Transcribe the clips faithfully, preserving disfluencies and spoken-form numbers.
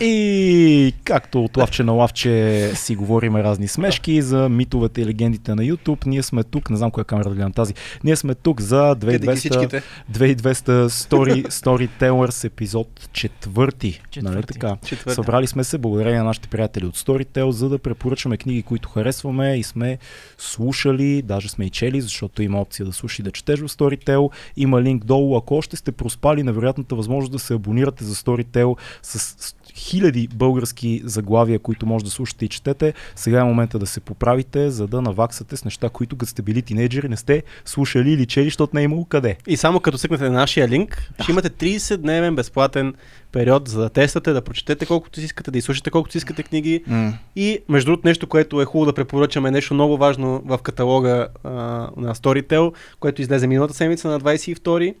И както от лавче на лавче си говорим разни смешки за митовете и легендите на YouTube, ние сме тук, не знам коя камера да гледам тази, ние сме тук за две хиляди и двеста, две хиляди и двеста Story, Storytellers епизод четвърти. Нали така? Четвърти. Събрали сме се благодарение на нашите приятели от Storytel, за да препоръчаме книги, които харесваме и сме слушали, даже сме и чели, защото има опция да слушаш и да четеш в Storytel. Има линк долу, ако още сте проспали невероятната възможност да се абонирате за Storytel с хиляди български заглавия, които може да слушате и четете. Сега е момента да се поправите, за да наваксате с неща, които като сте били тинейджери, не сте слушали или чели, защото не е имало къде. И само като сикнете на нашия линк, да, ще имате трийсет дневен безплатен период, за да тествате, да прочетете колкото си искате, да изслушате колкото си искате книги. Mm. И между другото нещо, което е хубаво да препоръчаме, нещо много важно в каталога а, на Storytel, което излезе миналата седмица на двайсет и втори.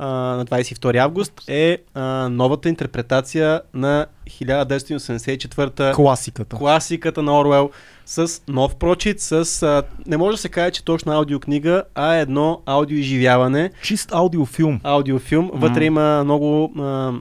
Uh, на двайсет и втори август е uh, новата интерпретация на хиляда деветстотин осемдесет и четвърта класиката. класиката на Оруел с нов прочит, с uh, не може да се каже, че точно аудиокнига, а едно аудиоизживяване. Чист аудиофилм. Аудиофилм. Mm. Вътре има много uh,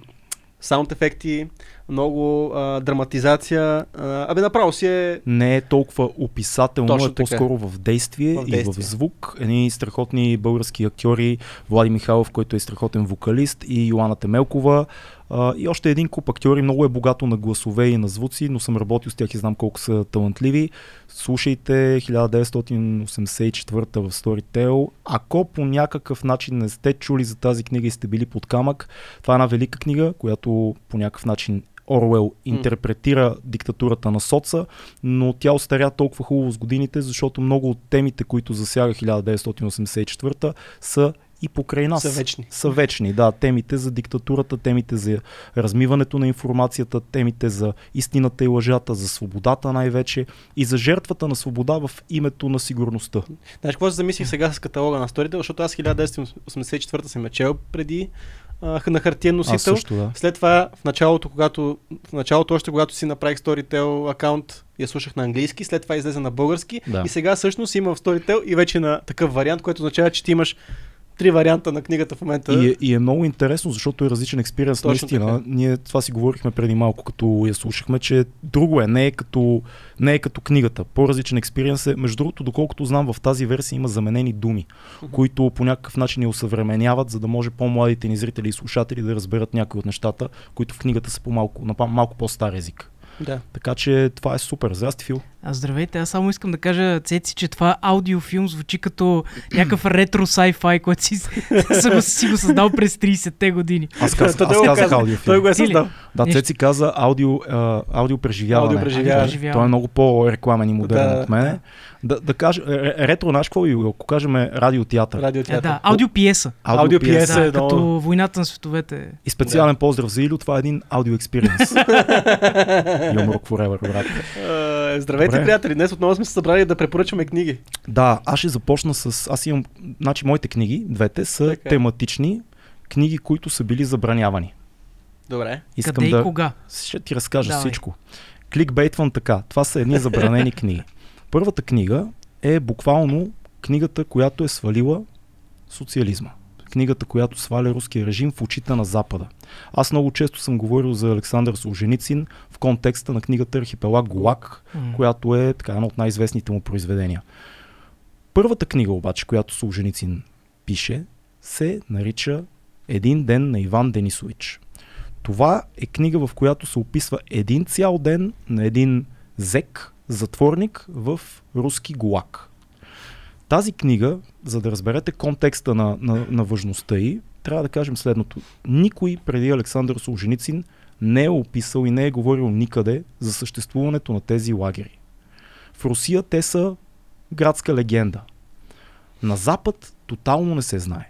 саунд ефекти, много а, драматизация. А, абе, направо си е... Не е толкова описателно, точно е по-скоро в действие, в действие и в звук. Едни страхотни български актьори, Владимир Михайлов, който е страхотен вокалист, и Йоанна Темелкова. Uh, и още един куп актьори, много е богато на гласове и на звуци, но съм работил с тях и знам колко са талантливи. Слушайте хиляда деветстотин осемдесет и четвърта в Storytel. Ако по някакъв начин не сте чули за тази книга и сте били под камък, това е една велика книга, която по някакъв начин Оруел интерпретира диктатурата на соца, но тя остаря толкова хубаво с годините, защото много от темите, които засяга хиляда деветстотин осемдесет и четвърта, са и покрай нас. Са вечни. Са вечни, да. Темите за диктатурата, темите за размиването на информацията, темите за истината и лъжата, за свободата най-вече и за жертвата на свобода в името на сигурността. Знаеш, какво се замислих сега с каталога на Storytel, защото аз хиляда деветстотин осемдесет и четвърта съм мечел преди на хартиен носител. Също, да. След това в началото, когато, в началото още когато си направих Storytel акаунт, я слушах на английски, след това излезе на български, да, и сега всъщност има в Storytel и вече на такъв вариант, което означава, че ти имаш три варианта на книгата в момента. И е, и е много интересно, защото е различен експириенс наистина. Така. Ние това си говорихме преди малко, като я слушахме, че друго е, не е като, не е като книгата. По-различен експириенс е. Между другото, доколкото знам, в тази версия има заменени думи, uh-huh, които по някакъв начин я усъвременяват, за да може по-младите ни зрители и слушатели да разберат някои от нещата, които в книгата са по малко, на малко по-стар език. Да. Така че това е супер. Здрасти, Фил. А, здравейте, аз само искам да кажа, Цеци, че това аудиофилм звучи като някакъв ретро sci-fi, който си, си го създал през трийсетте години. Аз, аз, аз казах аудиофилм. Той го е създал. Да, Цеци каза аудио, а, аудиопреживяване. Аудиопреживяване. Той е много по-рекламен и модерен, да, от мене. Да, да кажем, ретро наш, какво и ако кажем радиотеатър. Радиотеатър. Е, да, аудиопиеса. Аудиопиеса, да, е като много... Войната на световете. И специален, да, поздрав за Илю, това е един аудиоекспириенс. Юморок forever, брат. Uh, здравейте, добре, приятели, днес отново сме се събрали да препоръчаме книги. Да, аз ще започна с... Аз имам... Значи, моите книги, двете, са така, тематични книги, които са били забранявани. Добре. Искам къде да... и кога? Ще ти разкажа, давай, всичко. Кликбейтвам така. Това са едни забранени книги. Първата книга е буквално книгата, която е свалила социализма. Книгата, която сваля руския режим в очите на Запада. Аз много често съм говорил за Александър Солженицин в контекста на книгата Архипелаг Гулаг, mm, която е така една от най-известните му произведения. Първата книга обаче, която Солженицин пише, се нарича Един ден на Иван Денисович. Това е книга, в която се описва един цял ден на един зек, затворник в руски гулаг. Тази книга, за да разберете контекста на, на, на важността ѝ, трябва да кажем следното. Никой преди Александър Солженицин не е описал и не е говорил никъде за съществуването на тези лагери. В Русия те са градска легенда. На Запад тотално не се знае.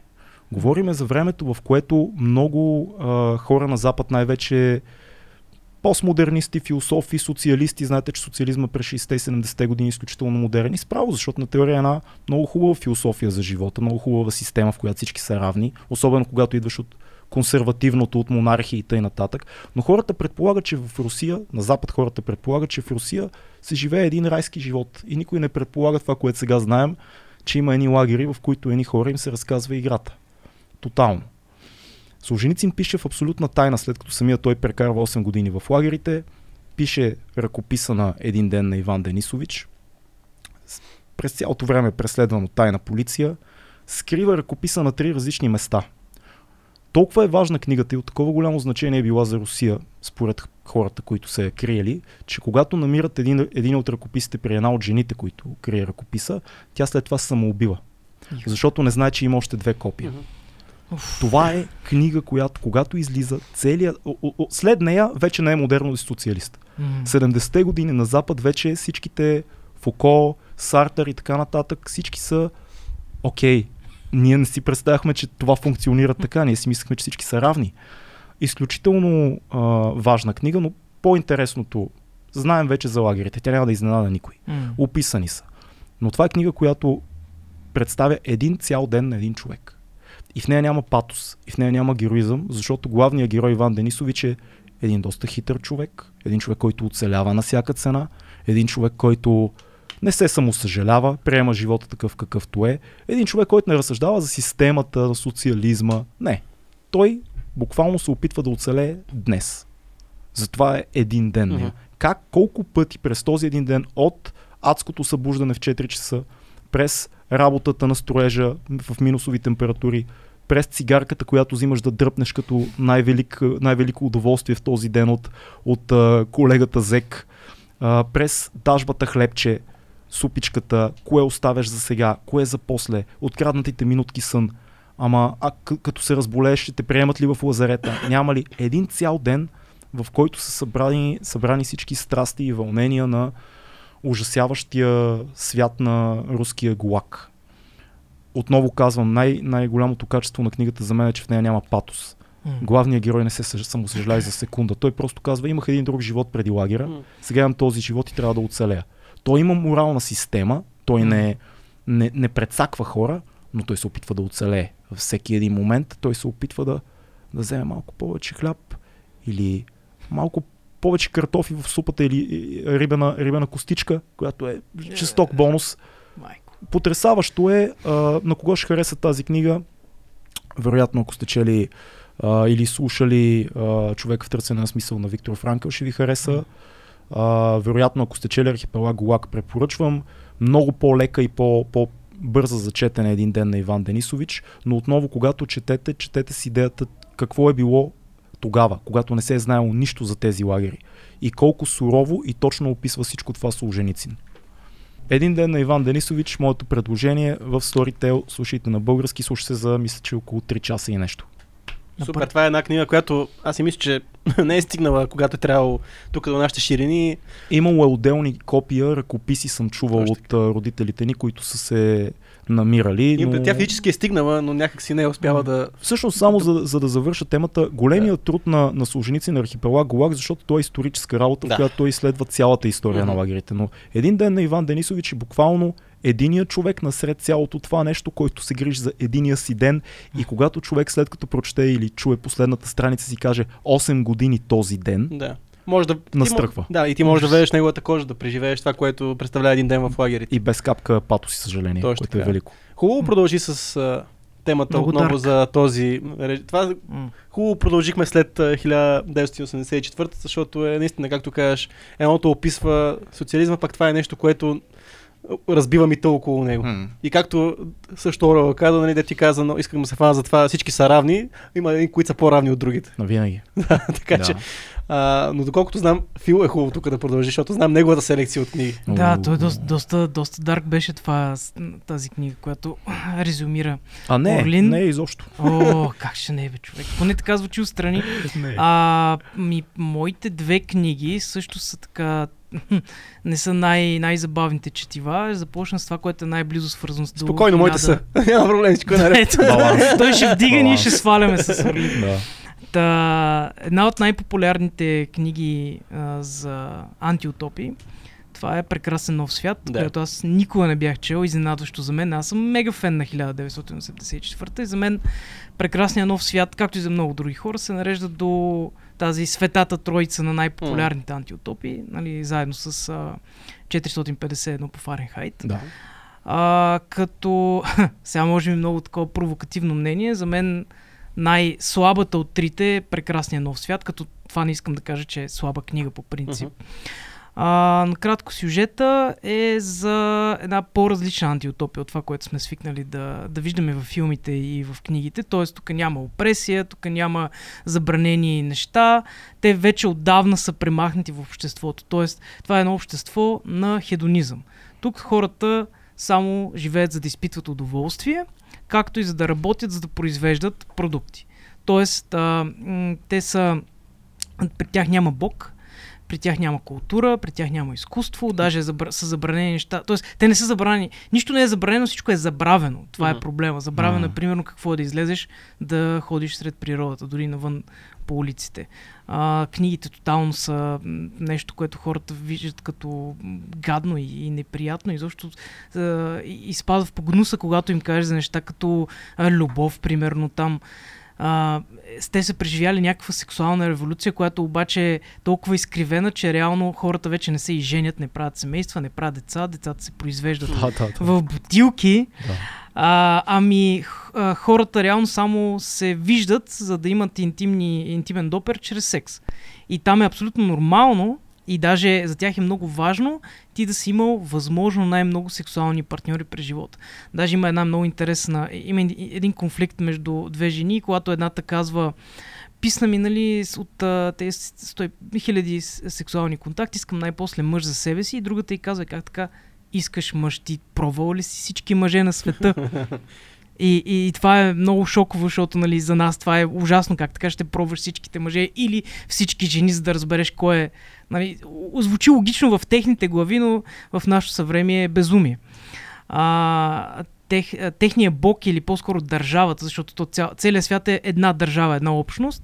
Говориме за времето, в което много а, хора на Запад, най-вече постмодернисти, философи, социалисти, знаете, че социализма през шейсетте и седемдесетте години е изключително модерен и справо, защото на теория е една много хубава философия за живота, много хубава система, в която всички са равни, особено когато идваш от консервативното, от монархията и нататък. Но хората предполагат, че в Русия, на Запад хората предполагат, че в Русия се живее един райски живот и никой не предполага това, което сега знаем, че има едни лагери, в които едни хора им се разказва играта. Тотално. Солженицин пише в абсолютна тайна, след като самия той прекарва осем години в лагерите. Пише ръкописа на Един ден на Иван Денисович. През цялото време е преследван от тайна полиция. Скрива ръкописа на три различни места. Толкова е важна книгата и от такова голямо значение е била за Русия, според хората, които се е криели, че когато намират един, един от ръкописите при една от жените, които крие ръкописа, тя след това се самоубива. Защото не знае, че има още две копия. Uh-huh. Това е книга, която когато излиза целия... След нея вече не е модерно социалист. Uh-huh. седемдесетте години на Запад вече всичките Фуко, Сартър и така нататък, всички са окей. Okay. Ние не си представяхме, че това функционира така. Ние си мислехме, че всички са равни. Изключително а, важна книга, но по-интересното, знаем вече за лагерите. Тя няма да изненада никой. Mm. Описани са. Но това е книга, която представя един цял ден на един човек. И в нея няма патос, и в нея няма героизъм, защото главният герой Иван Денисович е един доста хитър човек, един човек, който оцелява на всяка цена, един човек, който не се самосъжалява, приема живота такъв какъвто е. Един човек, който не разсъждава за системата, за социализма. Не. Той буквално се опитва да оцелее днес. Затова е един ден. Mm-hmm. Как, колко пъти през този един ден от адското събуждане в четири часа, през работата на строежа в минусови температури, през цигарката, която взимаш да дръпнеш като най-велик, най-велико удоволствие в този ден от, от а, колегата Зек, а, през дажбата хлебче, супичката, кое оставяш за сега, кое за после, откраднатите минутки сън, ама а, к- като се разболееш, ще те приемат ли в лазарета, няма ли един цял ден, в който са събрани, събрани всички страсти и вълнения на ужасяващия свят на руския гулаг. Отново казвам, най- най-голямото качество на книгата за мен е, че в нея няма патос. Mm. Главният герой не се самосъжалява за секунда. Той просто казва, имах един друг живот преди лагера, mm. сега имам този живот и трябва да оцелея. Той има морална система, той не, не, не прецаква хора, но той се опитва да оцелее. Във всеки един момент той се опитва да, да вземе малко повече хляб или малко повече картофи в супата или рибена, рибена костичка, която е жесток бонус. Потресаващо е. А, на кого ще хареса тази книга? Вероятно, ако сте чели а, или слушали а, Човек в търсене на смисъл на Виктор Франкъл, ще ви хареса. Uh, вероятно, ако сте чели Архипелаг Гулаг, препоръчвам. Много по-лека и по-бърза за четене Един ден на Иван Денисович, но отново, когато четете, четете с идеята какво е било тогава, когато не се е знаело нищо за тези лагери и колко сурово и точно описва всичко това Солженицин. Един ден на Иван Денисович, моето предложение в Storytel, слушайте на български, слуша се за, мисля, че около три часа и нещо. Супер, това е една книга, която аз си мисля, че не е стигнала, когато е трябвало тук до нашите ширини. Имало е отделни копия, ръкописи съм чувал от родителите ни, които са се намирали. Но... Тя физически е стигнала, но някак си не успява да... Всъщност, само за, за да завърша темата, големият да. труд на, на Солженицин на Архипелаг Гулаг, защото той е историческа работа, да. в която той изследва цялата история mm-hmm. на лагерите. Но Един ден на Иван Денисович е буквално единият човек насред цялото това нещо, който се грижи за единия си ден, и когато човек след като прочете или чуе последната страница си каже осем години този ден, да. може да настръхва. Да, и ти можеш да видиш неговата кожа, да преживееш това, което представлява един ден в лагерите. И без капка патос и съжаление, Точно което така. е велико. Хубаво продължи с темата Много отново дарк. за този... Това хубаво продължихме след хиляда деветстотин осемдесет и четвърта, защото е наистина, както кажеш, едното описва социализма, пак това е нещо, което разбива мита около него. Mm. И както също Оруел каза, нали, де ти каза, но искам да се фана за това, всички са равни, има едни, които са по-равни от другите. Но винаги. да, така да. че. А, но доколкото знам, Фил е хубаво тук да продължи, защото знам неговата селекция от книги. Да, той е доста, доста, доста дарк беше това, тази книга, която резюмира. А не, Орлин. не е изобщо. О, как ще не е бе, човек. Поне така звучи отстрани. а, ми, моите две книги също са така, не са най- най-забавните четива. Започна с това, което е най-близо свързано с дълго. Спокойно, моите са. Няма проблем, всичко е наред. Той ще вдига, ние ще сваляме с Орлин. Да. Та, една от най-популярните книги а, за антиутопии, това е Прекрасен нов свят, да. Която аз никога не бях чел, изненадващо за мен. Аз съм мега фен на хиляда деветстотин осемдесет и четвърта и за мен Прекрасният нов свят, както и за много други хора, се нарежда до тази светата троица на най-популярните антиутопии, нали, заедно с а, четиристотин петдесет и едно по Фаренхайт. Да. А, като сега може би много такова провокативно мнение, за мен най-слабата от трите е Прекрасния нов свят, като това не искам да кажа, че е слаба книга по принцип. Uh-huh. А, накратко сюжета е за една по-различна антиутопия от това, което сме свикнали да, да виждаме във филмите и в книгите. Тоест тук няма опресия, тук няма забранени неща. Те вече отдавна са премахнати в обществото. Тоест това е едно общество на хедонизъм. Тук хората само живеят за да изпитват удоволствие, както и за да работят, за да произвеждат продукти. Тоест, а, те са, при тях няма бог, при тях няма култура, при тях няма изкуство, даже забра, са забранени неща. Тоест, те не са забранени. Нищо не е забранено, всичко е забравено. Това mm-hmm. е проблема. Забравено, mm-hmm. примерно, какво е да излезеш, да ходиш сред природата, дори навън по улиците. А, книгите тотално са нещо, което хората виждат като гадно и, и неприятно и защо а, изпадва в погнуса, когато им кажеш за неща като а, любов, примерно там. А, сте са преживяли някаква сексуална революция, която обаче е толкова изкривена, че реално хората вече не се и женят, не правят семейства, не правят деца, децата се произвеждат да, да, да. в бутилки. Да. А, ами хората реално само се виждат, за да имат интимни, интимен допир чрез секс. И там е абсолютно нормално и даже за тях е много важно ти да си имал възможно най-много сексуални партньори през живота. Даже има една много интересна, има един конфликт между две жени, когато едната казва: писна ми, нали, от а, тези сто хиляди сексуални контакти, искам най-после мъж за себе си, и другата ѝ казва: как така искаш мъж, ти пробвала ли си всички мъже на света? И, и, и това е много шоково, защото, нали, за нас това е ужасно. Как така ще пробваш всичките мъже или всички жени, за да разбереш кой е. Нали, звучи логично в техните глави, но в нашето съвремие е безумие. А, тех, техният бог или по-скоро държавата, защото цял, целият свят е една държава, една общност.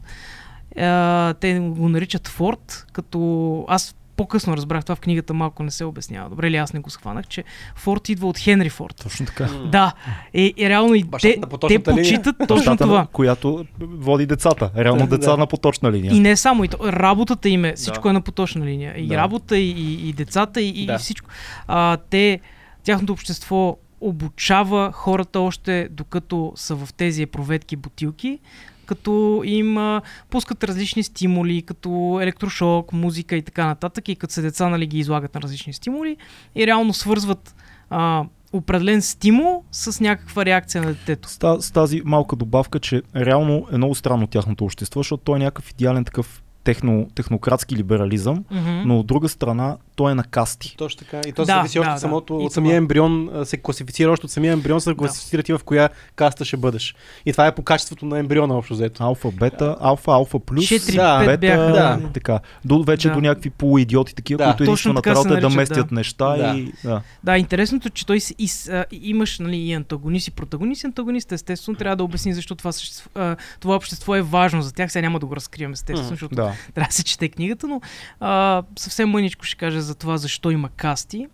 А, те го наричат Форд, като аз по-късно разбрах това в книгата, малко не се обяснява. Добре ли, аз не го схванах, че Форд идва от Хенри Форд. Точно така. Да. И, и реално и те, те почитат точно това. Която води децата. Реално деца на поточна линия. И не само. И то, работата им е. Всичко да. е на поточна линия. И да. работа, и, и, и децата, и, да. и всичко. А, те, тяхното общество обучава хората още докато са в тези епроветки бутилки, като им а, пускат различни стимули, като електрошок, музика и така нататък, и като са деца, нали, ги излагат на различни стимули и реално свързват а, определен стимул с някаква реакция на детето. С, с тази малка добавка, че реално е много странно тяхното общество, защото той е някакъв идеален такъв техно, технократски либерализъм, mm-hmm. но от друга страна той е на касти. Точно така. И то да, зависи още да, самото, да. от самия ембрион, се класифицира още от самия ембрион, се класифицира ти в коя каста ще бъдеш. И това е по качеството на ембриона общо взето. Алфа, бета, алфа, алфа плюс, четири, бета, бяха, да. така. До, вече да. до някакви полуидиоти такива, да. които единствената работа е да местят да. неща. Да. И, да. да, интересното, че той из, а, имаш, нали, и антагонист, и протагонист. Антагонист, естествено, трябва да обясни защо това, съществ, а, това общество е важно за тях. Сега няма да го разкриваме, естествено, защото да. трябва да се чете книгата, но а, съвсем мъничко ще кажа за това защо има касти.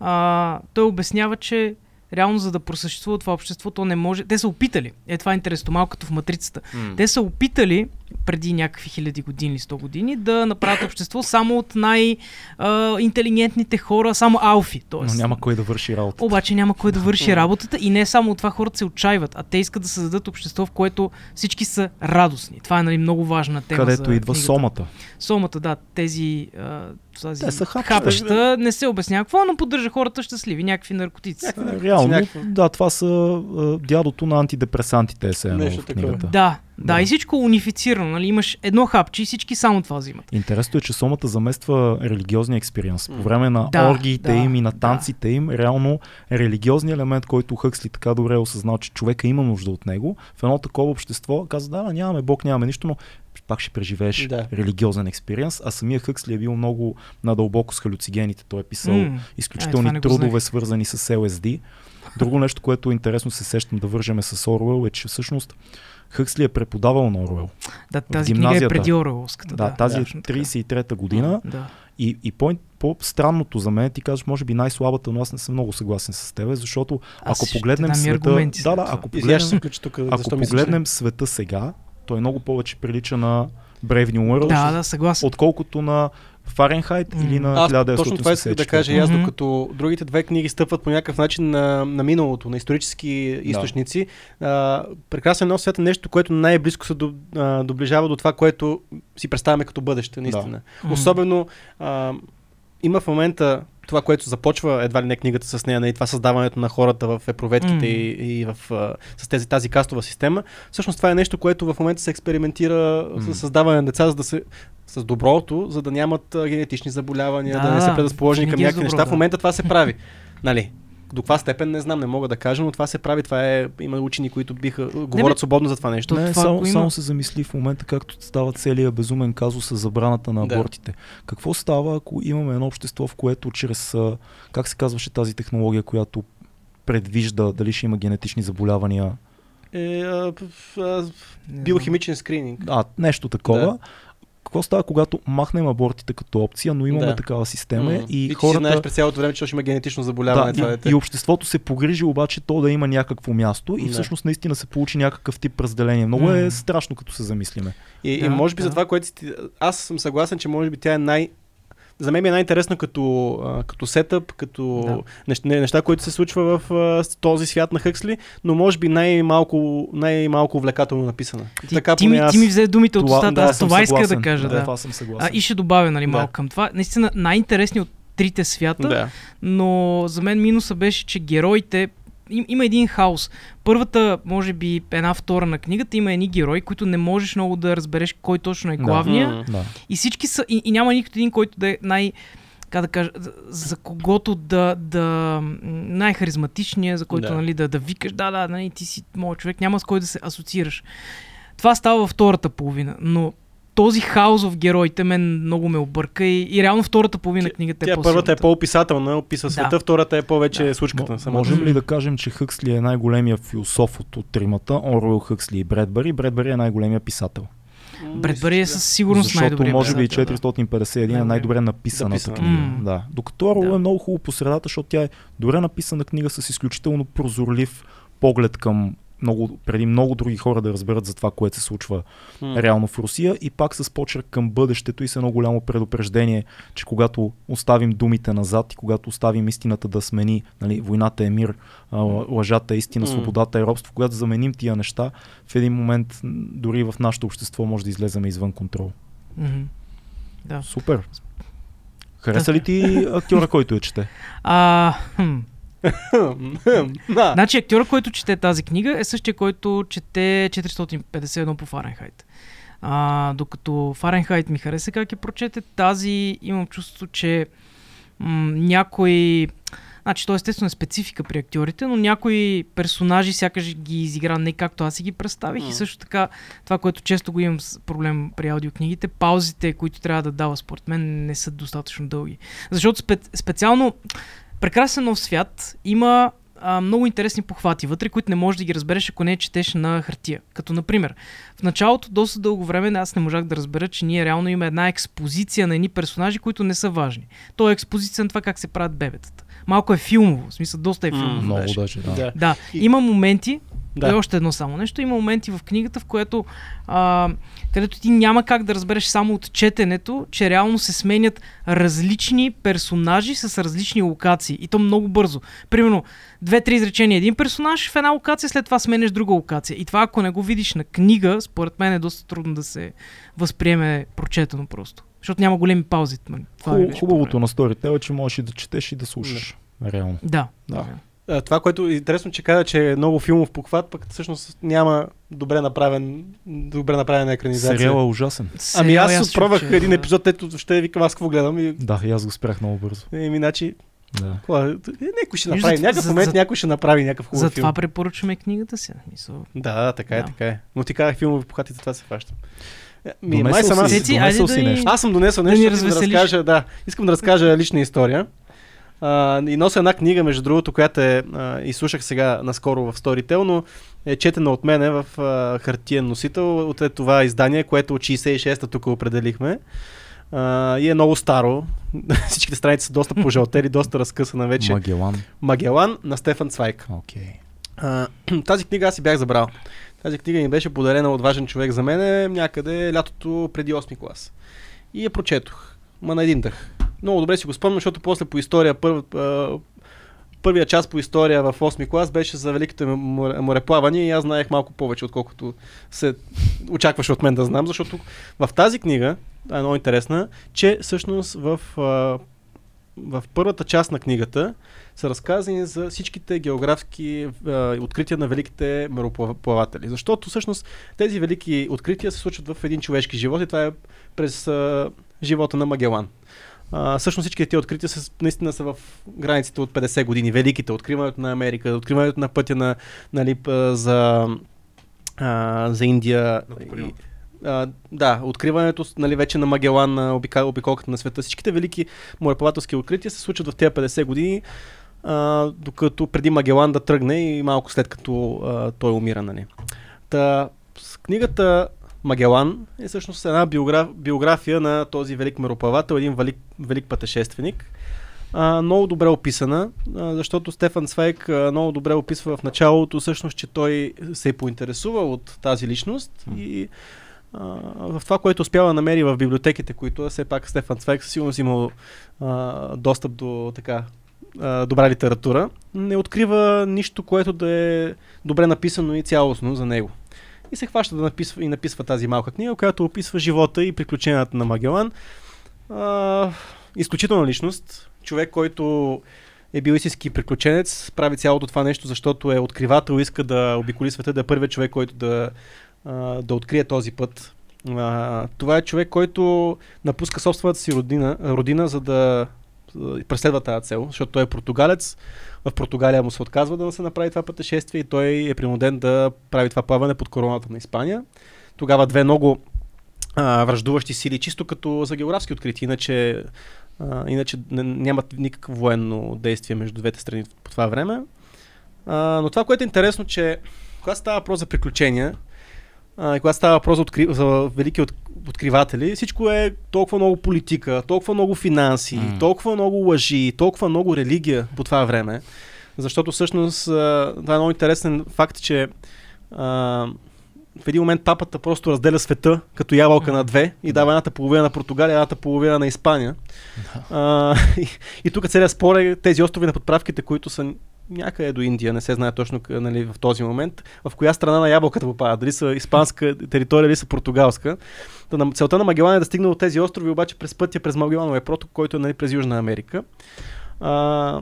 А, той обяснява, че реално за да просъществува това общество, то не може... Те са опитали, е това е интересно, малко като в Матрицата. Mm. Те са опитали преди някакви хиляди години или сто години да направят общество само от най-интелигентните хора, само алфи. Тоест. Но няма кой да върши работата. Обаче няма кой да върши работата и не само от това хората се отчаиват, а те искат да създадат общество, в което всички са радостни. Това е, нали, много важна тема. Където за идва книгата. Сомата. Сомата, да, тези... Тази те са хапаща. хапаща. Не се обяснява какво, но поддържа хората щастливи, някакви наркотици. Някакви, реално, някакви... да, това са дядото на антидепресантите се едно в книгата. Да, да, да, и всичко унифицирано, нали, имаш едно хапче и всички само това взимат. Интересно е, че сомата замества религиозния експириенс. По време на да, оргиите да, им и на танците да. им, реално религиозният елемент, който Хъксли така добре е осъзнал, че човека има нужда от него, в едно такова общество каза: да, нямаме бог, нямаме нищо, но пак ще преживееш да. религиозен експириенс, а самия Хъксли е бил много надълбоко с халюцигените. Той е писал mm. изключителни Ай, трудове, свързани с Ел Ес Ди. Друго нещо, което интересно се сещам да вържеме с Оруел, е, че всъщност Хъксли е преподавал на Оруел. Да, тази книга е преди Оруелската. Да, да, тази е тридесет и трета година. Да. И, и по- по-странното за мен, ти казваш, може би най-слабата, но аз не съм много съгласен с тебе, защото аз ако погледнем света... Да, да, ако погледнем, ако погледнем света сега, той е много повече прилича на Бревни Уърлс, да, да, съгласен, отколкото на Фаренхайт mm. или на хиляда деветстотин и осемдесет и четвърта. Точно това искам да кажа и аз, докато другите две книги стъпват по някакъв начин на, на миналото, на исторически източници. Да. А, Прекрасен нов свят е нещо, което най-близко се до, а, доближава до това, което си представяме като бъдеще, наистина. Да. Особено а, има в момента това, което започва едва ли не книгата с нея, и това създаването на хората в епроветките mm. и, и в, с тези, тази кастова система. Всъщност това е нещо, което в момента се експериментира mm. с създаване на деца, за да се, с доброто, за да нямат генетични заболявания, да, да не са предразположени към някакви е неща. Да. В момента това се прави. Нали? До каква степен не знам, не мога да кажа, но това се прави. Това е, има учени, които биха говорят не, свободно за това нещо. Не, това, само, има... само се замисли в момента, както става целият безумен казус с забраната на абортите. Да. Какво става, ако имаме едно общество, в което чрез, как се казваше тази технология, която предвижда дали ще има генетични заболявания? Е, а, а, биохимичен скрининг. А, нещо такова. Да. Какво става, когато махнем абортите като опция, но имаме да. такава система mm-hmm. и, и хората... И ти знаеш през цялото време, че ще има генетично заболяване. Да, това и, и обществото се погрижи обаче то да има някакво място и да. всъщност наистина се получи някакъв тип разделение. Много mm-hmm. е страшно, като се замислиме. И, да, и може би да. за това, което... Аз съм съгласен, че може би тя е най... За мен е най-интересно като, като сетъп, като да. неща, неща, които се случва в този свят на Хъксли, но може би най-малко, най-малко увлекателно написана. Ти, така, ти, ми, аз... ти ми взе думите от устата, аз това исках да кажа. Да, да. Това съм съгласен. А, и ще добавя, нали, малко да. към това. Наистина най-интересни от трите свята, да. но за мен минуса беше, че героите... Им, има един хаос. Първата, може би, една втора на книгата има едни герои, които не можеш много да разбереш кой точно е главния. Да. И всички са. И, и няма никой един, който да е най. Как да кажа, за когото да, да най-харизматичния, за който да, нали, да, да викаш, да, да, нали, ти си моят човек, няма с кой да се асоциираш. Това става във втората половина, но този хаос в героите мен много ме обърка и, и реално втората половина книгата е по-силната. Първата е по-описателна, описа света, да. втората е повече да. случката. М- можем ли да кажем, че Хъксли е най-големия философ от, от тримата, Оруел, Хъксли и Бредбъри? Бредбъри е най-големия писател. Бредбъри е със сигурност най-добрия писател. Защото може би четиристотин петдесет и един да. е най-добре написаната да. книга. Mm. Да. Докато Оруел да. е много хубаво по средата, защото тя е добре написана книга с изключително прозорлив поглед към много, преди много други хора да разберат за това, което се случва hmm. реално в Русия, и пак с почерк към бъдещето и с едно голямо предупреждение, че когато оставим думите назад и когато оставим истината да смени, нали, войната е мир, лъжата е истина, hmm. свободата е робство, когато заменим тия неща, в един момент дори в нашето общество може да излеземе извън контрол. Mm-hmm. Да. Супер! Хареса ли ти актьора, който я чете? А... Uh, да. Значи актьора, който чете тази книга, е същия, който чете четиристотин петдесет и едно по Фаренхайт. А, докато Фаренхайт ми хареса как я прочете, тази имам чувство, че м- някой... Значи, то естествено е специфика при актьорите, но някои персонажи сякаш ги изигра не както аз си ги представих. Mm. И също така, това, което често го имам с проблем при аудиокнигите, паузите, които трябва да дава според мен, не са достатъчно дълги. Защото спе- специално... Прекрасен нов свят има а, много интересни похвати вътре, които не можеш да ги разбереш, ако не четеш на хартия. Като, например, в началото доста дълго време аз не можах да разбера, че ние реално има една експозиция на едни персонажи, които не са важни. То е експозиция на това как се правят бебетата. Малко е филмово, в смисъл доста е филмово. Mm, много даже, да. да. Да. Има моменти, да. и още едно само нещо, има моменти в книгата, в което а, където ти няма как да разбереш само от четенето, че реално се сменят различни персонажи с различни локации. И то много бързо. Примерно, две-три изречения, един персонаж в една локация, след това сменеш друга локация. И това, ако не го видиш на книга, според мен е доста трудно да се възприеме прочетено просто. Защото няма големи паузи. Хуб, хубавото на Storytel е, че можеш и да четеш и да слушаш. Да. Реално. Да. да. А, това, което е интересно, че каза, че е много филмов похват, пък всъщност няма добре направен, добре направена екранизация. Сериал е ужасен. Ами аз, аз отправях че, един да. епизод, тето ще викам аз какво гледам. И... Да, и аз го спрях много бързо. Еми, иначе... Да. Някой ще направи, някакъв за, момент за, някой ще направи някакъв хубав за филм. Затова препоръчваме книгата си. Мисъл. Да, да, така да. е, така е. Но ти казах филмови похвати, за това се фащам. Ми, май съм аз. Си, донесъл си нещо. Аз съм донесъл нещо, да искам, да разкажа, да, искам да разкажа лична история. А, и нося една книга, между другото, която е, а, изслушах сега наскоро в Storytel, но е четена от мене в а, хартиен носител от това издание, което от шейсет и шеста тук определихме. Uh, и е много старо. Всичките страници са доста пожълтели, доста разкъсана вече. Магелан. Магелан на Стефан Цвайк. Okay. Uh, тази книга аз си бях забрал. Тази книга ми беше подарена от важен човек за мен някъде лятото преди осми клас. И я прочетох. Ма на един дъх. Много добре си го спомням, защото после по история, пър, първия час по история в осми клас беше за великите мореплавания и аз знаех малко повече, отколкото се очакваше от мен да знам, защото в тази книга, е много интересна, че всъщност в, в първата част на книгата са разказани за всичките географски е, открития на великите мореплаватели. Защото всъщност тези велики открития се случват в един човешки живот и това е през е, живота на Магелан. А, всъщност всички тези открития са, наистина са в границите от петдесет години. Великите, откриването на Америка, откриването на пътя на, нали, за, а, за Индия. И, а, да, откриването, нали, вече на Магелан, на обиколката на света. Всичките велики мореплавателски открития се случват в тези петдесет години, а, докато преди Магелан да тръгне и малко след като а, той умира. Нали. Та, с книгата Магелан е всъщност една биограф, биография на този велик мореплавател, един велик, велик пътешественик. А, много добре описана, а, защото Стефан Цвайк а, много добре описва в началото всъщност, че той се е поинтересувал от тази личност и а, в това, което успява да намери в библиотеките, които все пак Стефан Цвайк със сигурност имал а, достъп до така а, добра литература, не открива нищо, което да е добре написано и цялостно за него. И се хваща да написва, и написва тази малка книга, която описва живота и приключенията на Магелан. А, изключителна личност. Човек, който е бил истински приключенец, прави цялото това нещо, защото е откривател, иска да обиколи света, да е първият човек, който да, а, да открие този път. А, това е човек, който напуска собствената си родина, родина за да преследва тази цел, защото той е португалец. В Португалия му се отказва да се направи това пътешествие и той е принуден да прави това плаване под короната на Испания. Тогава две много а, враждуващи сили, чисто като за географски открити, иначе, а, иначе нямат никакво военно действие между двете страни по това време. А, но това, което е интересно, че когато става въпрос за приключения, а, и когато става въпрос за, откри... за велики от... откриватели, всичко е толкова много политика, толкова много финанси, mm. толкова много лъжи, толкова много религия по това време. Защото всъщност това е много интересен факт, че а, в един момент папата просто разделя света като ябълка mm. на две и дава едната половина на Португалия, едната половина на Испания. No. А, и, и тук целият спор е тези острови на подправките, които са някъде до Индия, не се знае точно, нали, в този момент, в коя страна на ябълката попада, дали са испанска територия, дали са португалска. Целта на Магелан е да стигне от тези острови, обаче през пътя, през Магелановия проток, който е, нали, през Южна Америка. А,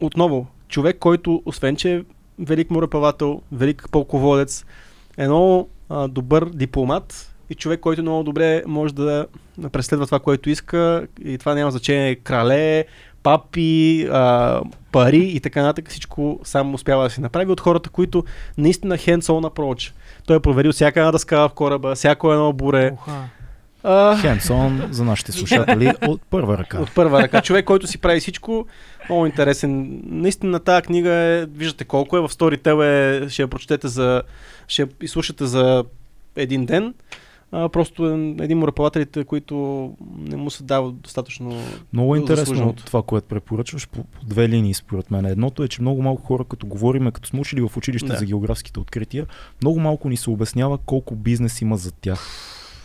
отново, човек, който освен, че е велик мореплавател, велик полководец, е много а, добър дипломат и човек, който много добре може да преследва това, което иска, и това няма значение, крале, папи, а, пари и така нататък, всичко сам успява да си направи от хората, които наистина hands-on approach. Той е проверил всяка една дъска в кораба, всяко едно буре. Uh, hands-on за нашите слушатели от първа ръка. От първа ръка. Човек, който си прави всичко, много интересен. Наистина тази книга е, виждате колко е, в Storytel е, ще я прочетете за, ще я изслушате за един ден. А, просто един мореплавателите, които не му се дават достатъчно. Много интересно това, което препоръчваш по, по две линии според мен. Едното е, че много малко хора, като говорим, като сме учили в училище да. за географските открития, много малко ни се обяснява колко бизнес има за тях.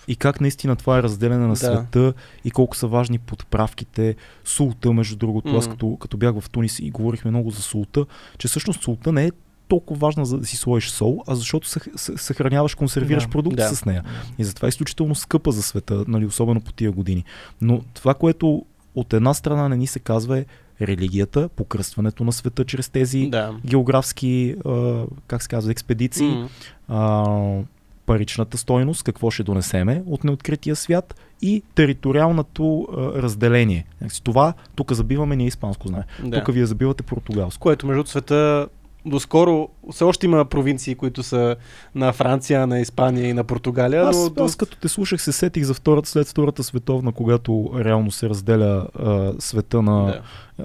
И как наистина това е разделяне на да. света и колко са важни подправките. Султа, между другото, mm-hmm. аз като, като бях в Тунис и говорихме много за султа, че всъщност султа не е толкова важна за да си сложиш сол, а защото съхраняваш, консервираш да, продукт да. с нея. И затова е изключително скъпа за света, нали, особено по тия години. Но това, което от една страна не ни се казва, е религията, покръстването на света чрез тези да. географски, а, как се казва, експедиции, mm. а, паричната стойност, какво ще донесеме от неоткрития свят и териториалното а, разделение. Това тук забиваме ние испанско знае. Да. Тук вие забивате португалско. Което между света доскоро все още има провинции, които са на Франция, на Испания и на Португалия. Аз, но... аз като те слушах, се сетих за втората, след Втората световна, когато реално се разделя а, света на да.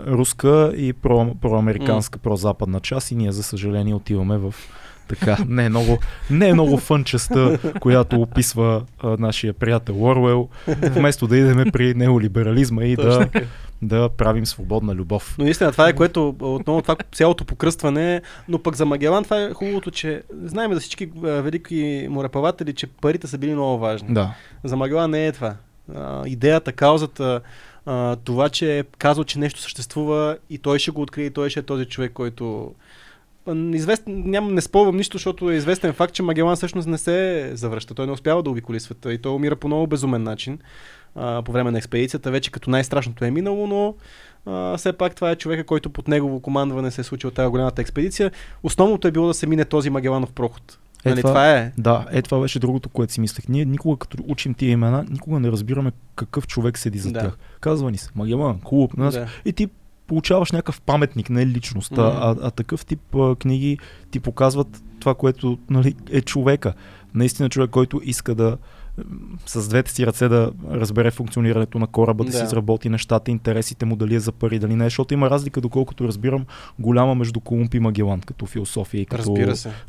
руска и про, проамериканска, mm. прозападна част и ние, за съжаление, отиваме в Така, не е много, не е много фън частта, която описва а, нашия приятел Оруел, вместо да идеме при неолиберализма и да, да правим свободна любов. Но наистина, това е което, отново това цялото покръстване, но пък за Магелан това е хубавото, че знаем за всички велики мореплаватели, че парите са били много важни. Да. За Магелан не е това. А, идеята, каузата, а, това, че е казал, че нещо съществува и той ще го открие, и той ще е този човек, който... Известен, ням, не спълвам нищо, защото е известен факт, че Магелан всъщност не се завръща. Той не успява да обиколи света и той умира по много безумен начин а, по време на експедицията. Вече като най-страшното е минало, но а, все пак това е човека, който под негово командване се е случил тази голямата експедиция. Основното е било да се мине този Магеланов проход. Е, нали, това, това е? Да, е това беше другото, което си мислех. Ние никога като учим тия имена, никога не разбираме какъв човек седи за да. Тях. Казва ни се, Магелан, хубав на нас. Да. И ти получаваш някакъв паметник, не личност, mm-hmm. а, а такъв тип а, книги ти показват това, което нали, е човека. Наистина човек, който иска да с двете си ръце да разбере функционирането на кораба, да, да си изработи нещата, интересите му, дали е за пари, дали не е, защото има разлика, доколкото разбирам, голяма между Колумб и Магелан, като философия и като,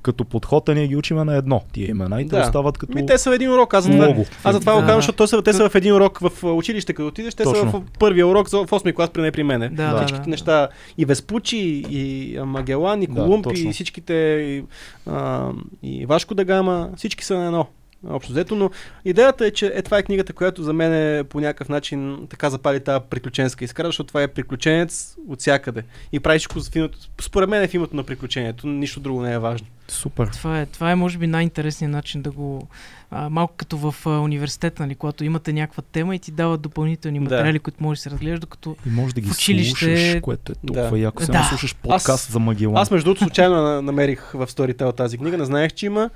като подход, а ние ги учиме на едно тия имена и да. Те остават като ми, те са в един урок, аз, много. аз за това го да. казвам, защото са, те са в един урок в училище, като отидеш, те Точно. са в първия урок, в осми клас, при не при мене. Да, да, всичките да, неща, да. и Веспучи, и Магелан, и Колумб, да, и всичките, и, а, и Вашко да Гама, всички са на едно. Общо взето, но идеята е, че е, това е книгата, която за мен е по някакъв начин така запали тази приключенска искра, защото това е приключенец от всякъде. И прави всичко в името, според мен е в името на приключението, нищо друго не е важно. Супер. Това е, това е може би най-интересният начин да го... А, малко като в а, университет, нали, когато имате някаква тема и ти дават допълнителни материали, да. които можеш да се разглежда, като и може да ги училище... слушаш, което е толкова да. яко. Сега да. слушаш подкаст аз, за Магелан. Аз между другото случайно намерих в Storytel тази книга, не знаех, че има.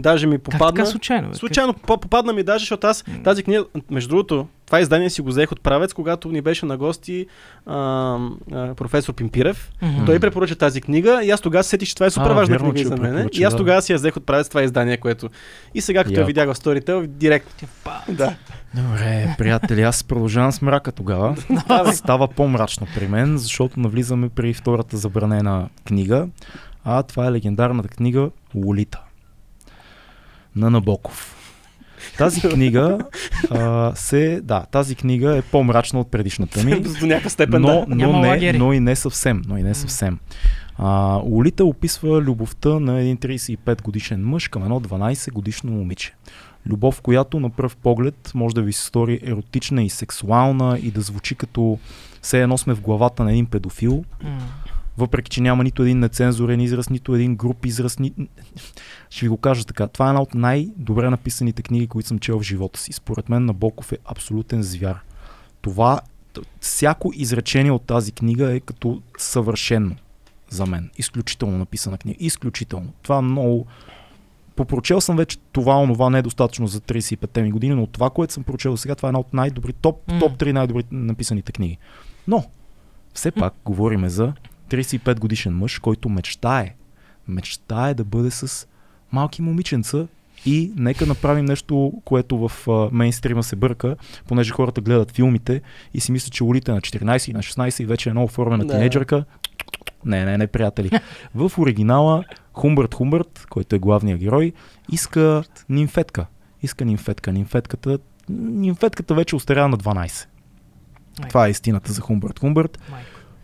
Даже ми попадна. Така, случайно бе? случайно попадна ми даже, защото аз тази книга, между другото, това издание си го взех от Правец, когато ни беше на гости а, а, професор Пимпирев. Mm-hmm. Той препоръча тази книга и аз тогава се сетих, че това е супер а, важна верно, книга за мен. И аз тогава си я взех от Правец това издание, което... И сега, като yeah. я видях в Storytel, директно... Да. Добре, приятели, аз продължавам с мрака тогава. Става по-мрачно при мен, защото навлизаме при втората забранена книга. А това е легендарната книга Лолита на Набоков. Тази книга а, се, да, тази книга е по-мрачна от предишната ми. До някаква степен, но, да. но, не, но и не съвсем. Но и не съвсем. А, Лолита описва любовта на един тридесет и пет годишен мъж към едно дванадесет годишно момиче. Любов, която на пръв поглед може да ви се стори еротична и сексуална и да звучи като все едно сме в главата на един педофил. Въпреки, че няма нито един нецензурен израз, нито един груб израз. Ни... Ще ви го кажа така. Това е една от най-добре написаните книги, които съм чел в живота си. Според мен Набоков е абсолютен звяр. Това, всяко изречение от тази книга е като съвършено за мен. Изключително написана книга. Изключително. Това е много... Попрочел съм вече това, онова не е достатъчно за тридесет и петте ми години, но това, което съм прочел сега, това е една от най-добри, топ, mm. топ три най-добри написаните книги. Но, все пак, mm. говориме за тридесет и пет годишен мъж, който мечтае. Мечтае да бъде с малки момиченца и нека направим нещо, което в а, мейнстрима се бърка, понеже хората гледат филмите и си мислят, че Лолита на четиринадесет и на шестнадесет и вече е много оформена да. тинейджърка. Не, не, не, приятели. В оригинала Хумбърт Хумбърт, който е главният герой, иска нимфетка. Иска нимфетка. Нимфетката, нимфетката вече остарява на дванадесет. Майко. Това е истината за Хумбърт Хумбърт.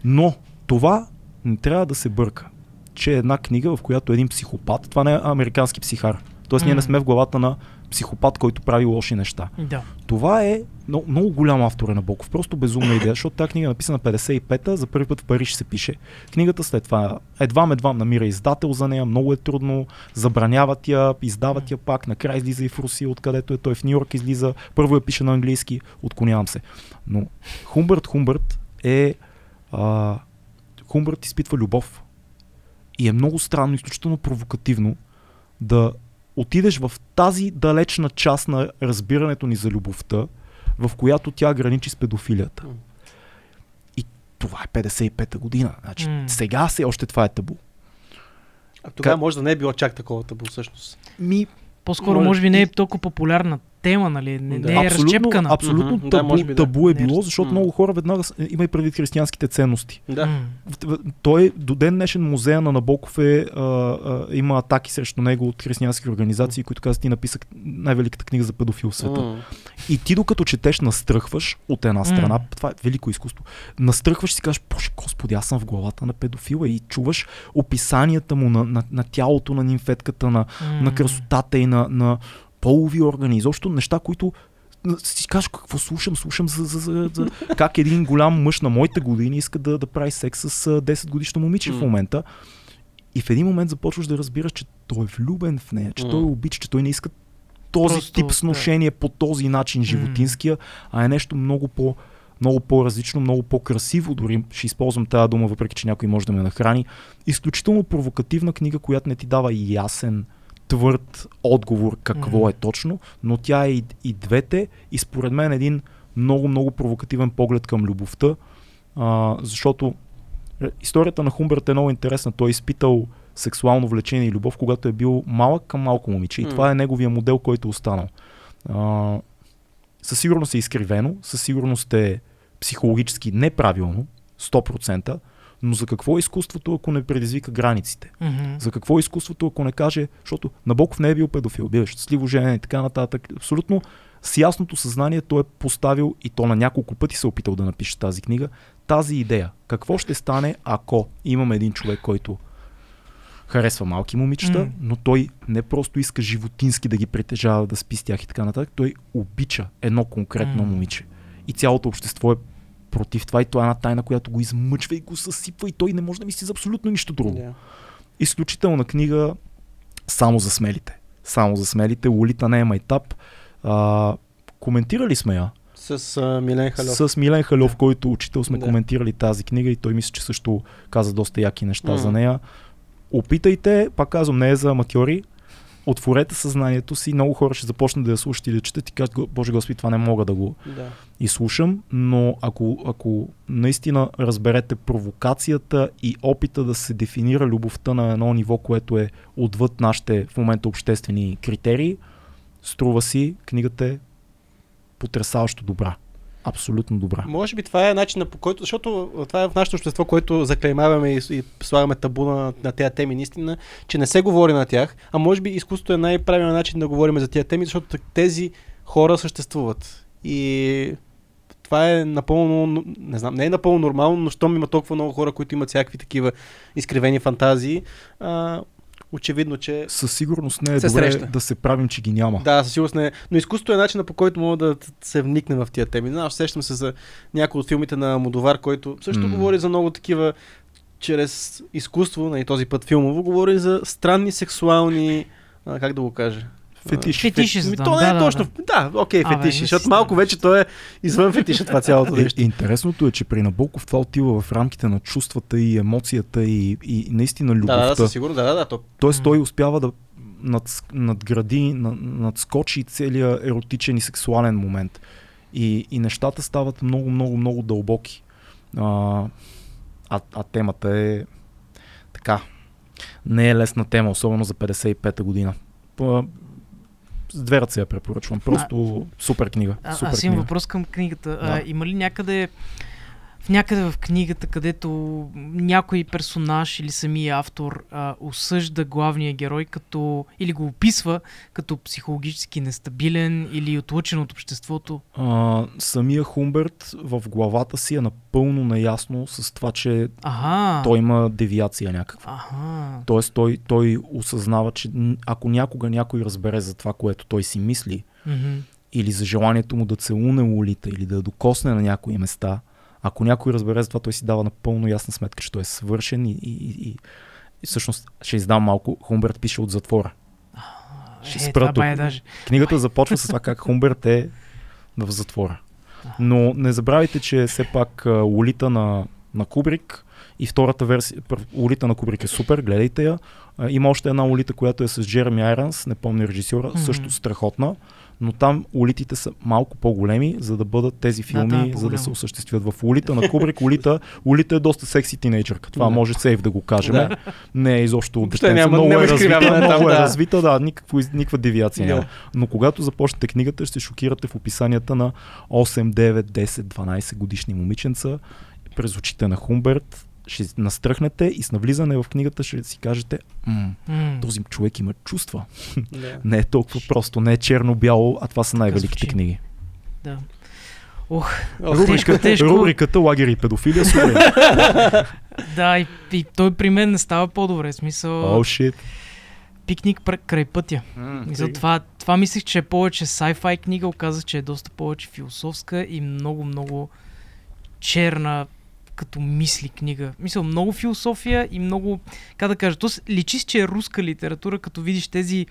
Но това не трябва да се бърка, че е една книга, в която един психопат, това не е американски психар, т.е. ние не сме в главата на психопат, който прави лоши неща. Да. Това е много, много голям автор е Набоков, просто безумна идея, защото тази книга е написана петдесет и пета, за първи път в Париж се пише. Книгата след това едва едва намира издател за нея, много е трудно, забраняват я, издават я пак, накрая излиза и в Русия, откъдето е той в Ню Йорк излиза, първо я пише на английски, отклонявам се. Но Хумбърт Хумбърт е... А, Хумбърт изпитва любов и е много странно, изключително провокативно да отидеш в тази далечна част на разбирането ни за любовта, в която тя граничи с педофилията. Mm. И това е петдесет и пета година. Значи, mm. сега се още това е табу. А тогава как... може да не е било чак такова табу всъщност. Ми... По-скоро може би не е толкова популярна тема, нали? Не, да, не е разчепкана. Абсолютно mm-hmm. табу, да, би, да. табу е било, защото mm-hmm. много хора веднага има и предвид християнските ценности. Да. Той до ден днешен музея на Набоков е, а, а, има атаки срещу него от християнски организации, които казват, ти написах най-великата книга за педофил в света. Mm-hmm. И ти докато четеш, настръхваш от една страна, mm-hmm. това е велико изкуство, настръхваш и си кажеш, Боже Господи, аз съм в главата на педофила и чуваш описанията му на, на, на тялото на нимфетката, на, mm-hmm. на красотата и на, на полови органи, изобщо неща, които си кажеш, какво слушам, слушам за, за, за, за как един голям мъж на моите години иска да, да прави секс с десетгодишно момиче mm. в момента. И в един момент започваш да разбираш, че той е влюбен в нея, че mm. той обича, че той не иска този Просто, тип сношение да. По този начин животинския, mm. а е нещо много по... много по-различно, много по-красиво, дори ще използвам тази дума, въпреки че някой може да ме нахрани. Изключително провокативна книга, която не ти дава ясен, твърд отговор какво mm-hmm. е точно, но тя е и, и двете и според мен един много-много провокативен поглед към любовта, а, защото историята на Хумберт е много интересна. Той е изпитал сексуално влечение и любов, когато е бил малък към малко момиче и mm-hmm. това е неговия модел, който е останал. А, със сигурност е изкривено, със сигурност е психологически неправилно, сто процента, но за какво е изкуството, ако не предизвика границите? Mm-hmm. За какво е изкуството, ако не каже, защото Набоков не е бил педофил, бил щастливо женен и така нататък. Абсолютно с ясното съзнание той е поставил, и то на няколко пъти се опитал да напише тази книга, тази идея. Какво ще стане, ако имаме един човек, който харесва малки момичета, mm. но той не просто иска животински да ги притежава, да спи с тях и така нататък, той обича едно конкретно mm. момиче. И цялото общество е против това и това е една тайна, която го измъчва и го съсипва и той не може да мисли за абсолютно нищо друго. Yeah. Изключителна книга само за смелите. Само за смелите. Лолита не е майтап. А, коментирали сме я. С uh, Милен Хальов. С Милен Хальов, yeah. който учител сме yeah. коментирали тази книга и той мисля, че също каза доста яки неща mm. за нея. Опитайте, пак казвам, не е за аматьори, отворете съзнанието си, много хора ще започнат да я слушат и да четат и кажат, Боже Господи, това не мога да го да. изслушам, но ако, ако наистина разберете провокацията и опита да се дефинира любовта на едно ниво, което е отвъд нашите в момента обществени критерии, струва си, книгата е потресаващо добра. Абсолютно добра. Може би това е начинът, по който, защото това е в нашето общество, което заклеймаваме и, и слагаме табу на, на тези теми, наистина, че не се говори на тях, а може би изкуството е най-правилният начин да говорим за тези теми, защото тези хора съществуват. И това е напълно, не знам, не е напълно нормално, но щом има толкова много хора, които имат всякакви такива изкривени фантазии, а, очевидно, че със сигурност не е добре среща. Да се правим, че ги няма. Да, със сигурност не е. Но изкуството е начинът, по който мога да се вникне в тия теми. Аз сещам се за някои от филмите на Алмодовар, който също mm. говори за много такива чрез изкуство, и този път филмово, говори за странни сексуални, а, как да го кажа? Фетиши. Фетиши Фет... То не е да, точно. Да, да, окей, фетиши, а, бе, защото малко вече то е извън фетиша това цялото нещо. Е, интересното е, че при Набоков това отива в рамките на чувствата и емоцията и, и наистина любовта. Да, да, със сигурно, да, да, да. То... Тоест той успява да над, надгради, над, надскочи целият еротичен и сексуален момент. И, и нещата стават много, много, много дълбоки. А, а, а темата е така. Не е лесна тема, особено за петдесет и пета година. С две ръце я препоръчвам. Просто а, супер книга. А, супер аз имам книга. Въпрос към книгата. Да. А, има ли някъде, някъде в книгата, където някой персонаж или самия автор а, осъжда главния герой като или го описва като психологически нестабилен или отлъчен от обществото? А, самия Хумберт в главата си е напълно наясно с това, че ага. той има девиация някаква. Ага. Тоест той, той осъзнава, че ако някога някой разбере за това, което той си мисли, mm-hmm. или за желанието му да целуне Лолита или да докосне на някои места, ако някой разбере за това, той си дава напълно ясна сметка, че той е свършен и, и, и, и, и всъщност ще издам малко. Хумберт пише от затвора. А, ще е, спра тук. Е даже... Книгата започва с това как Хумберт е в затвора. Но не забравяйте, че все пак Лолита на, на Кубрик и втората версия, Лолита на Кубрик е супер, гледайте я. Има още една Лолита, която е с Джереми Айранс, не помня режисьора, mm-hmm. също страхотна. но там улитите са малко по-големи, за да бъдат тези филми, да, да, за да се осъществят. В Лолита на Кубрик, Лолита, Лолита е доста секси тинейджърка. Това да. Може сейф да го кажем. Да. Не е изобщо от детенца. Много е развита, много да. е развита, да, никакво, никаква девиация да. няма. Но когато започнете книгата, ще шокирате в описанията на осем, девет, десет, дванайсет годишни момиченца през очите на Хумберт. Ще настръхнете и с навлизане в книгата ще си кажете, М, този човек има чувства. Yeah. Не е толкова просто, не е черно-бяло, а това са най-великите книги. Да. Ох, рубриката, тежко, рубриката лагери и педофилия. Да, и, и той при мен не става по-добре. Смисъл... Oh, shit. Пикник край пътя. Mm, и затова това мислих, че е повече sci-fi книга, оказа, че е доста повече философска и много-много черна като мисли книга. Мисля, много философия и много, как да кажа, то личи си, че е руска литература, като видиш тези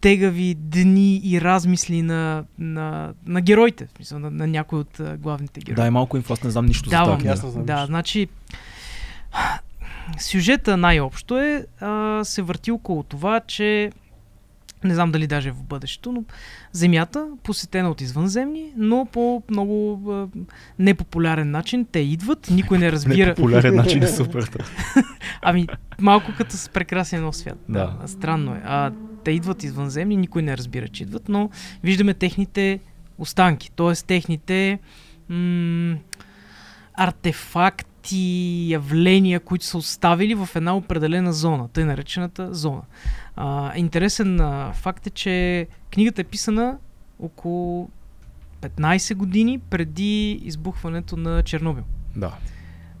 тегави дни и размисли на, на, на героите, в смисъл, на, на някой от главните герои. Да, и малко им аз не знам нищо да, за това. Да, да, да, значи сюжета най-общо е, а, се върти около това, че не знам дали даже в бъдещето, но Земята, посетена от извънземни, но по много а, непопулярен начин. Те идват, никой не разбира... Непопулярен начин е супер. Ами, малко като с прекрасен нов свят. Да. Да, странно е. А, те идват извънземни, никой не разбира, че идват, но виждаме техните останки, т.е. техните м- артефакти, явления, които са оставили в една определена зона, тъй наречената зона. Uh, интересен uh, факт е, че книгата е писана около петнайсет години преди избухването на Чернобил. Да.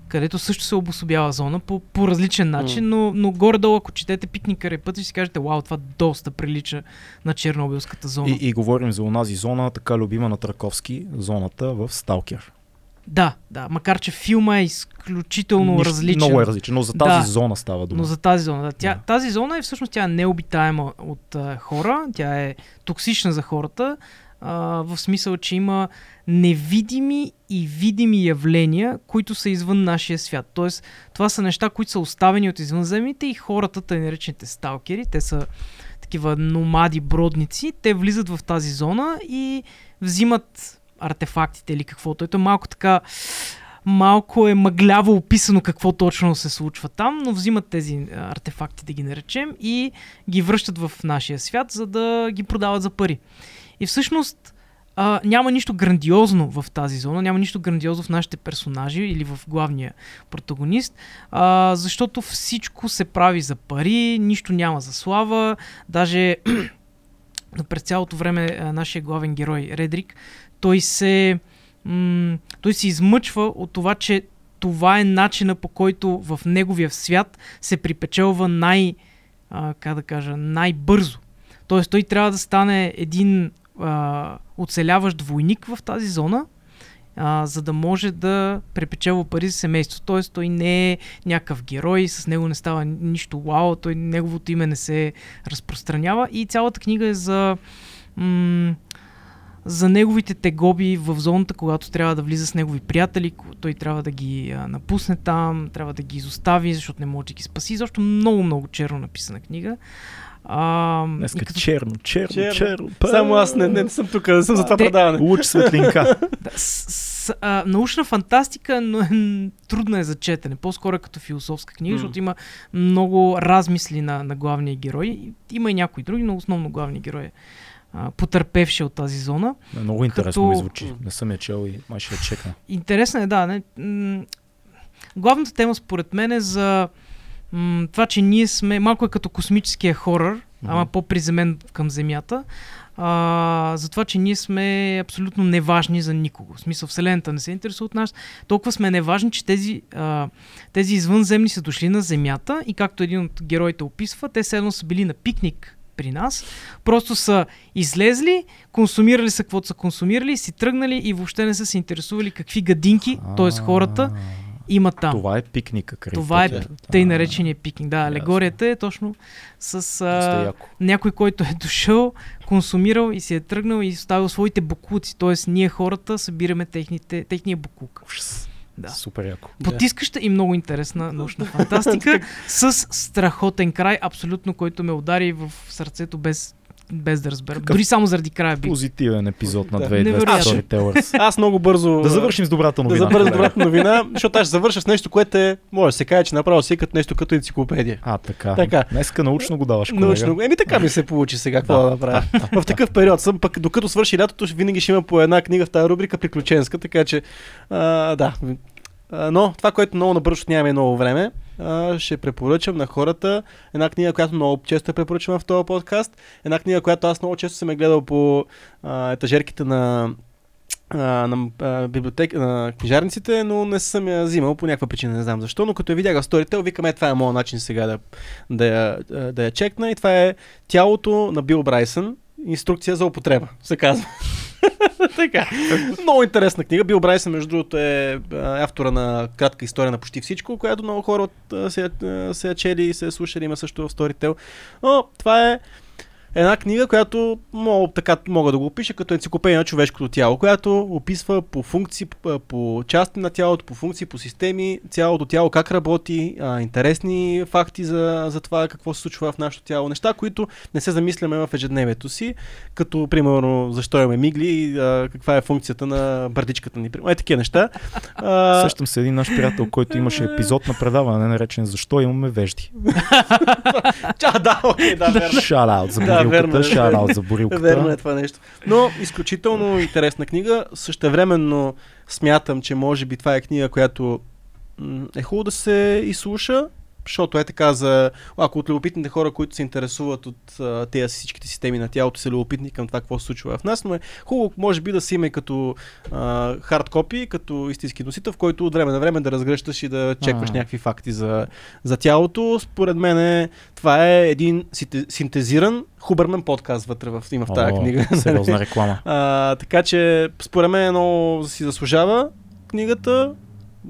Където също се обособява зона по, по различен начин, mm. но, но горе-долу, ако четете Пикник край пътя, ще си кажете, вау, това доста прилича на Чернобилската зона. И, и говорим за онази зона, така любима на Траковски, зоната в Сталкер. Да, да, макар че филма е изключително Нищо, различен. Много е различен, но за тази да, зона става дума. Но за тази зона, да. Тя, да. Тази зона е всъщност тя е необитаема от а, хора, тя е токсична за хората, а, в смисъл, че има невидими и видими явления, които са извън нашия свят. Тоест, това са неща, които са оставени от извънземните и хората, тъй наречените сталкери, те са такива номади, бродници, те влизат в тази зона и взимат... артефактите или каквото. Ето малко така, малко е мъгляво описано какво точно се случва там, но взимат тези артефакти, да ги наречем, и ги връщат в нашия свят, за да ги продават за пари. И всъщност а, няма нищо грандиозно в тази зона, няма нищо грандиозно в нашите персонажи или в главния протагонист, а, защото всичко се прави за пари, нищо няма за слава, даже през цялото време а, нашия главен герой Редрик, Той се, м- той се измъчва от това, че това е начина, по който в неговия свят се припечелва най, а, как да кажа, най-бързо. Тоест той трябва да стане един а, оцеляващ войник в тази зона, а, за да може да припечелва пари за семейството. Тоест той не е някакъв герой, с него не става нищо уау, той, неговото име не се разпространява и цялата книга е за... М- за неговите тегоби в зоната, когато трябва да влиза с негови приятели, той трябва да ги а, напусне там, трябва да ги изостави, защото не може да ги спаси. Защото много-много черно написана книга. А, Днеска като... черно, черно, черно. черно па... Само аз не, не, не съм тук, не съм за това те... предаване. Луч светлинка. Да, с, с, а, научна фантастика, но трудна е за четене. По-скоро като философска книга, mm. защото има много размисли на, на главния герой. Има и някои други, но основно главния герой е потърпевши от тази зона. Много интересно като... ми звучи. Не съм я чел и май ще я чекна. Интересно е, да. Не... Главната тема според мен е за м- това, че ние сме малко е като космическия хорър, mm-hmm. ама по-приземен към Земята. А, за това, че ние сме абсолютно неважни за никого. В смисъл, Вселената не се интересува от нас. Толкова сме неважни, че тези, а, тези извънземни са дошли на Земята и както един от героите описва, те седно са били на пикник при нас, просто са излезли, консумирали са каквото са консумирали, си тръгнали и въобще не са се интересували какви гадинки, т.е. хората има там. Това е пикника. Това е тъй наречения пикник. Да, алегорията е точно с а, някой, който е дошъл, консумирал и си е тръгнал и оставил своите буклуци, т.е. ние хората събираме техните, техния буклук. Да. Супер яко. Потискаща yeah. и много интересна научна фантастика с страхотен край, абсолютно, който ме удари в сърцето без без да разбера. Какъв дори само заради края би. Позитивен епизод на две хиляди и двадесета Storytellers. Аз много бързо... Да завършим с добрата новина. Да завършим с добрата новина, защото аз ще завърша с нещо, което е... Може да се каже, че направо си като нещо като енциклопедия. А, така. така. Днеска научно го даваш, колега. Научно... Еми така ми се получи сега, какво да, да направя. В такъв период съм, пък докато свърши лятото, винаги ще има по една книга в тази рубрика приключенска, така че... А, да. Но това, което много набързо нямаме много време, ще препоръчам на хората една книга, която много често препоръчвам в този подкаст. Една книга, която аз много често съм е гледал по а, етажерките на, а, на, а, библиотек, на книжарниците, но не съм я взимал по някаква причина, не знам защо. Но като я видях в Storytel, викаме, това е моят начин сега да, да, я, да я чекна. И това е Тялото на Бил Брайсън. Инструкция за употреба, се казва. Така. Много интересна книга. Бил Брайсън, между другото, е автора на Кратка история на почти всичко, която много хора се е чели и се е слушали, има също в Storytel. Но това е една книга, която мога, така, мога да го опиша като енциклопедия на човешкото тяло, която описва по функции, по части на тялото, по функции, по системи, цялото тяло как работи, а, интересни факти за, за това какво се случва в нашето тяло, неща, които не се замисляме в ежедневието си, като примерно защо имаме мигли и а, каква е функцията на бърдичката ни. Е, такива неща. А... Сещам се един наш приятел, който имаше епизод на предаване, наречен "Защо имаме вежди". Ча, да, окей, да, верно. Шараут, забравя. Шарал за бурилката. Верно е това нещо. Но изключително интересна книга. Същевременно смятам, че може би това е книга, която е хубаво да се изслуша, защото е така за... Ако от любопитните хора, които се интересуват от тези всичките системи на тялото, са любопитни към това какво се случва в нас, но е хубаво може би да си има като хардкопи, като истински носител, в който от време на време да разгръщаш и да чекваш а. някакви факти за, за тялото. Според мен е, това е един синтезиран Хубърмен подкаст вътре в, има в тази О, книга. Сериозна реклама. А, така че според мен много си заслужава книгата.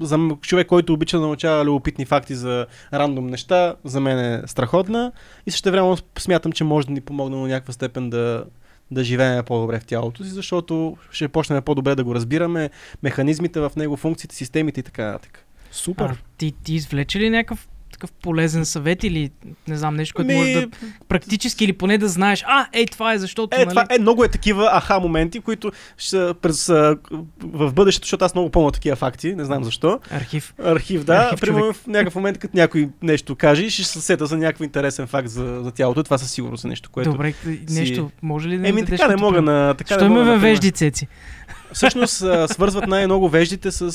За човек, който обича да научава любопитни факти за рандом неща, за мен е страхотна и същевременно смятам, че може да ни помогне на някаква степен да, да живеем по-добре в тялото си, защото ще почнем по-добре да го разбираме, механизмите в него, функциите, системите и така нататък. Супер! А, ти, ти извлече ли някакъв такъв полезен съвет или не знам нещо, което Ми... може да практически или поне да знаеш, а, ей, това е защото... Е, нали? Това е, много е такива аха моменти, които ще, през, в бъдещето, защото аз много помня такива факти, не знам защо. Архив. Архив, да. Архив, примерно в някакъв момент, като някой нещо каже, ще се сета за някакъв интересен факт за, за тялото. Това със сигурност е нещо, което... Добре, нещо, си... може ли да... Еми, така не мога на... Така що имаме вежди цеци? Всъщност, свързват най-много веждите с...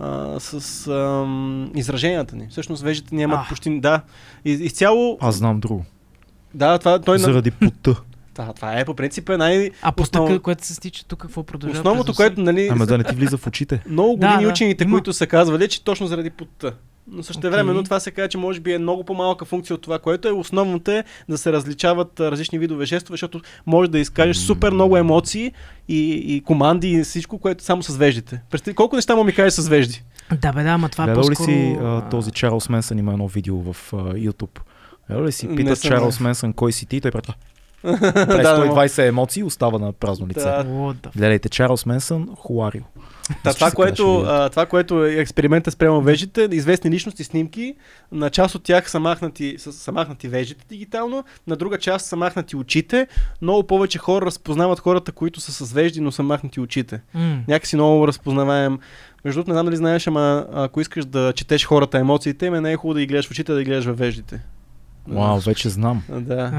Uh, с uh, израженията ни. Всъщност веждите нямат ah. почти... Да, из, изцяло... Аз знам друго. Да, това... Той... Заради пута. Да, това е по принцип е най... А постъка, основ... което се стича тук, какво продължава? Основното, което, нали... Ама да не ти влиза в очите. Много години да, учените, да. които са казвали, че точно заради пута. Но същевременно okay. това се казва, че може би е много по-малка функция от това, което е. Основното е да се различават различни видове жестове, защото може да изкажеш супер много емоции и, и команди и всичко, което само с веждите. Представи, колко неща му ми кажеш с вежди? Да бе, да, ама това е по-скоро... Гледал ли си а, този Чарлз Менсън, има едно видео в а, YouTube? Гледал ли си, питат Чарлз Менсън кой си ти, той пред това. сто и двадесет емоции, остава на празно лице. Да. Гледайте, Чарлз Менсън, Хуарио. Та, това, което, а, това, което е експериментът спрямо веждите, известни личности, снимки, на част от тях са махнати, са махнати веждите дигитално, на друга част са махнати очите, много повече хора разпознават хората, които са с вежди, но са махнати очите. Mm. Някакси много разпознаваем. Между другото, не знам дали знаеш, ама ако искаш да четеш хората емоциите, ме не е хубаво да ги гледаш в очите, да ги гледаш във веждите. Вау, вече знам. Да.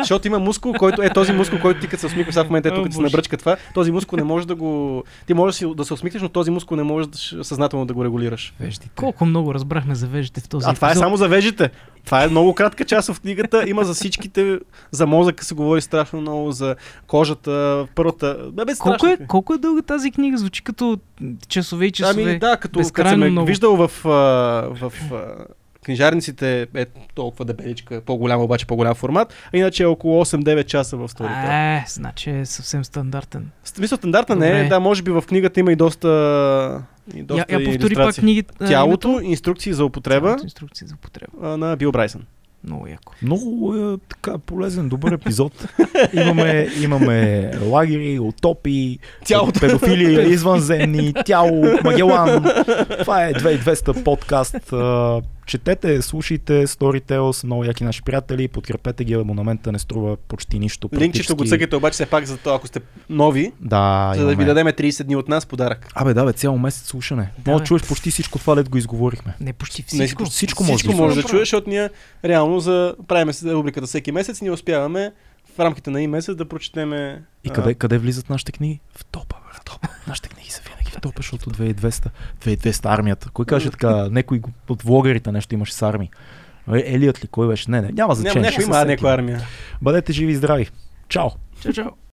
Защото има мускул, който е този мускул, който ти като се усмихваш в момента, е тук, като се набръчка това, този мускул не може да го... Ти можеш да се усмихнеш, но този мускул не можеш съзнателно да го регулираш. Веждите. Колко много разбрахме за веждите в този епизод. А това е само за веждите. Това е много кратка част в книгата. Има за всичките, за мозъка се говори страшно много, за кожата, първата... Бе, колко, е, колко е дълга тази книга? Звучи като часове и часове. Ами да, като, като съм виждал в... в, в книжарниците е толкова дебеличка, по-голям, обаче по-голям формат, а иначе е около осем-девет часа в Storytel. Е, значи е съвсем стандартен. Мисля, стандартен е, да, може би в книгата има и доста, и доста я, я повтори пак книгите. Тялото, името? Инструкции за употреба, Тялото, инструкции за употреба. на Бил Брайсън. Много яко. Много е, така полезен, добър епизод. Имаме, имаме лагери, утопии, педофили, извънземни, тяло, Магелан. Това е две хиляди и двеста подкаст. четете, слушайте, Storytel са много яки наши приятели, подкрепете ги, абонамента не струва почти нищо. Линкчето го цъкайте обаче все пак за това, ако сте нови, да, за да ви дадем трийсет дни от нас подарък. Абе, да бе, цял месец слушане. Да, може да чуеш почти всичко това, лед го изговорихме. Не, почти всичко. Не, всичко може, всичко да, може да, да чуеш, защото ние реално за правиме рубриката всеки месец, ние успяваме в рамките на един месец да прочетеме... И къде, а... къде влизат нашите книги? В топа, бе, в топа. Нашите книги са винаги в топа, защото две хиляди и двеста, две хиляди и двеста армията. Кой каже така, някой от влогерите нещо имаш с армия. Елият ли, кой беше? Не, не, няма значение. Няма, няма, има някоя армия. Бъдете живи и здрави. Чао! Чао, чао!